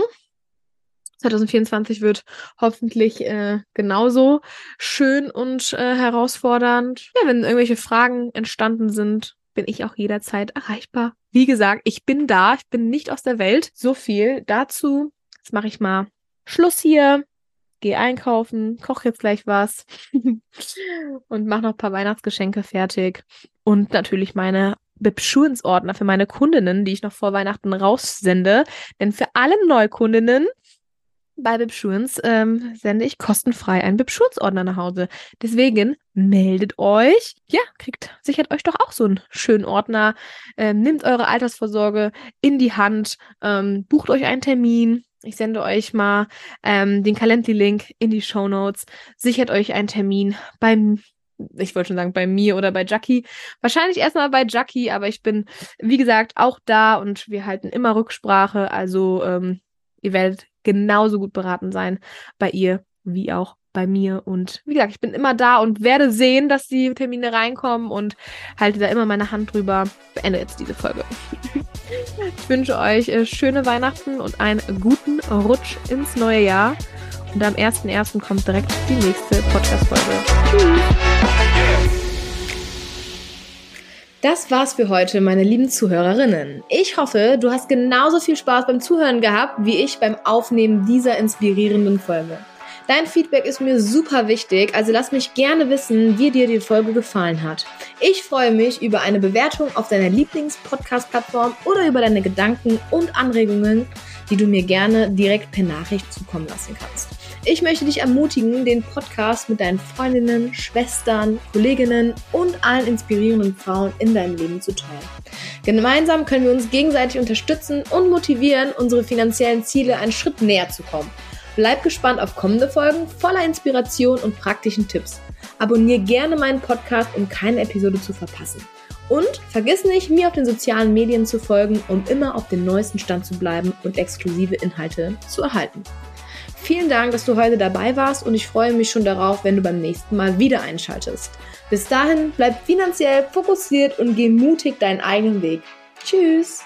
zwanzig vierundzwanzig wird hoffentlich äh, genauso schön und äh, herausfordernd. Ja, wenn irgendwelche Fragen entstanden sind, bin ich auch jederzeit erreichbar. Wie gesagt, ich bin da, ich bin nicht aus der Welt. So viel dazu. Jetzt mache ich mal Schluss hier, gehe einkaufen, koche jetzt gleich was und mache noch ein paar Weihnachtsgeschenke fertig und natürlich meine Bibsurance-Ordner für meine Kundinnen, die ich noch vor Weihnachten raussende. Denn für alle Neukundinnen bei Bibsurance ähm, sende ich kostenfrei einen Bibsurance-Ordner nach Hause. Deswegen meldet euch. Ja, kriegt, sichert euch doch auch so einen schönen Ordner. Ähm, nehmt eure Altersvorsorge in die Hand. Ähm, bucht euch einen Termin. Ich sende euch mal ähm, den Calendly-Link in die Shownotes. Sichert euch einen Termin beim, ich wollte schon sagen, bei mir oder bei Jackie. Wahrscheinlich erstmal bei Jackie, aber ich bin, wie gesagt, auch da und wir halten immer Rücksprache. Also ähm, ihr werdet genauso gut beraten sein bei ihr wie auch bei mir. Und wie gesagt, ich bin immer da und werde sehen, dass die Termine reinkommen und halte da immer meine Hand drüber. Ich beende jetzt diese Folge. Ich wünsche euch schöne Weihnachten und einen guten Rutsch ins neue Jahr. Und am ersten ersten kommt direkt die nächste Podcast-Folge. Tschüss! Das war's für heute, meine lieben Zuhörerinnen. Ich hoffe, du hast genauso viel Spaß beim Zuhören gehabt, wie ich beim Aufnehmen dieser inspirierenden Folge. Dein Feedback ist mir super wichtig, also lass mich gerne wissen, wie dir die Folge gefallen hat. Ich freue mich über eine Bewertung auf deiner Lieblings-Podcast-Plattform oder über deine Gedanken und Anregungen, die du mir gerne direkt per Nachricht zukommen lassen kannst. Ich möchte dich ermutigen, den Podcast mit deinen Freundinnen, Schwestern, Kolleginnen und allen inspirierenden Frauen in deinem Leben zu teilen. Gemeinsam können wir uns gegenseitig unterstützen und motivieren, unsere finanziellen Ziele einen Schritt näher zu kommen. Bleib gespannt auf kommende Folgen voller Inspiration und praktischen Tipps. Abonniere gerne meinen Podcast, um keine Episode zu verpassen. Und vergiss nicht, mir auf den sozialen Medien zu folgen, um immer auf dem neuesten Stand zu bleiben und exklusive Inhalte zu erhalten. Vielen Dank, dass du heute dabei warst und ich freue mich schon darauf, wenn du beim nächsten Mal wieder einschaltest. Bis dahin, bleib finanziell fokussiert und geh mutig deinen eigenen Weg. Tschüss!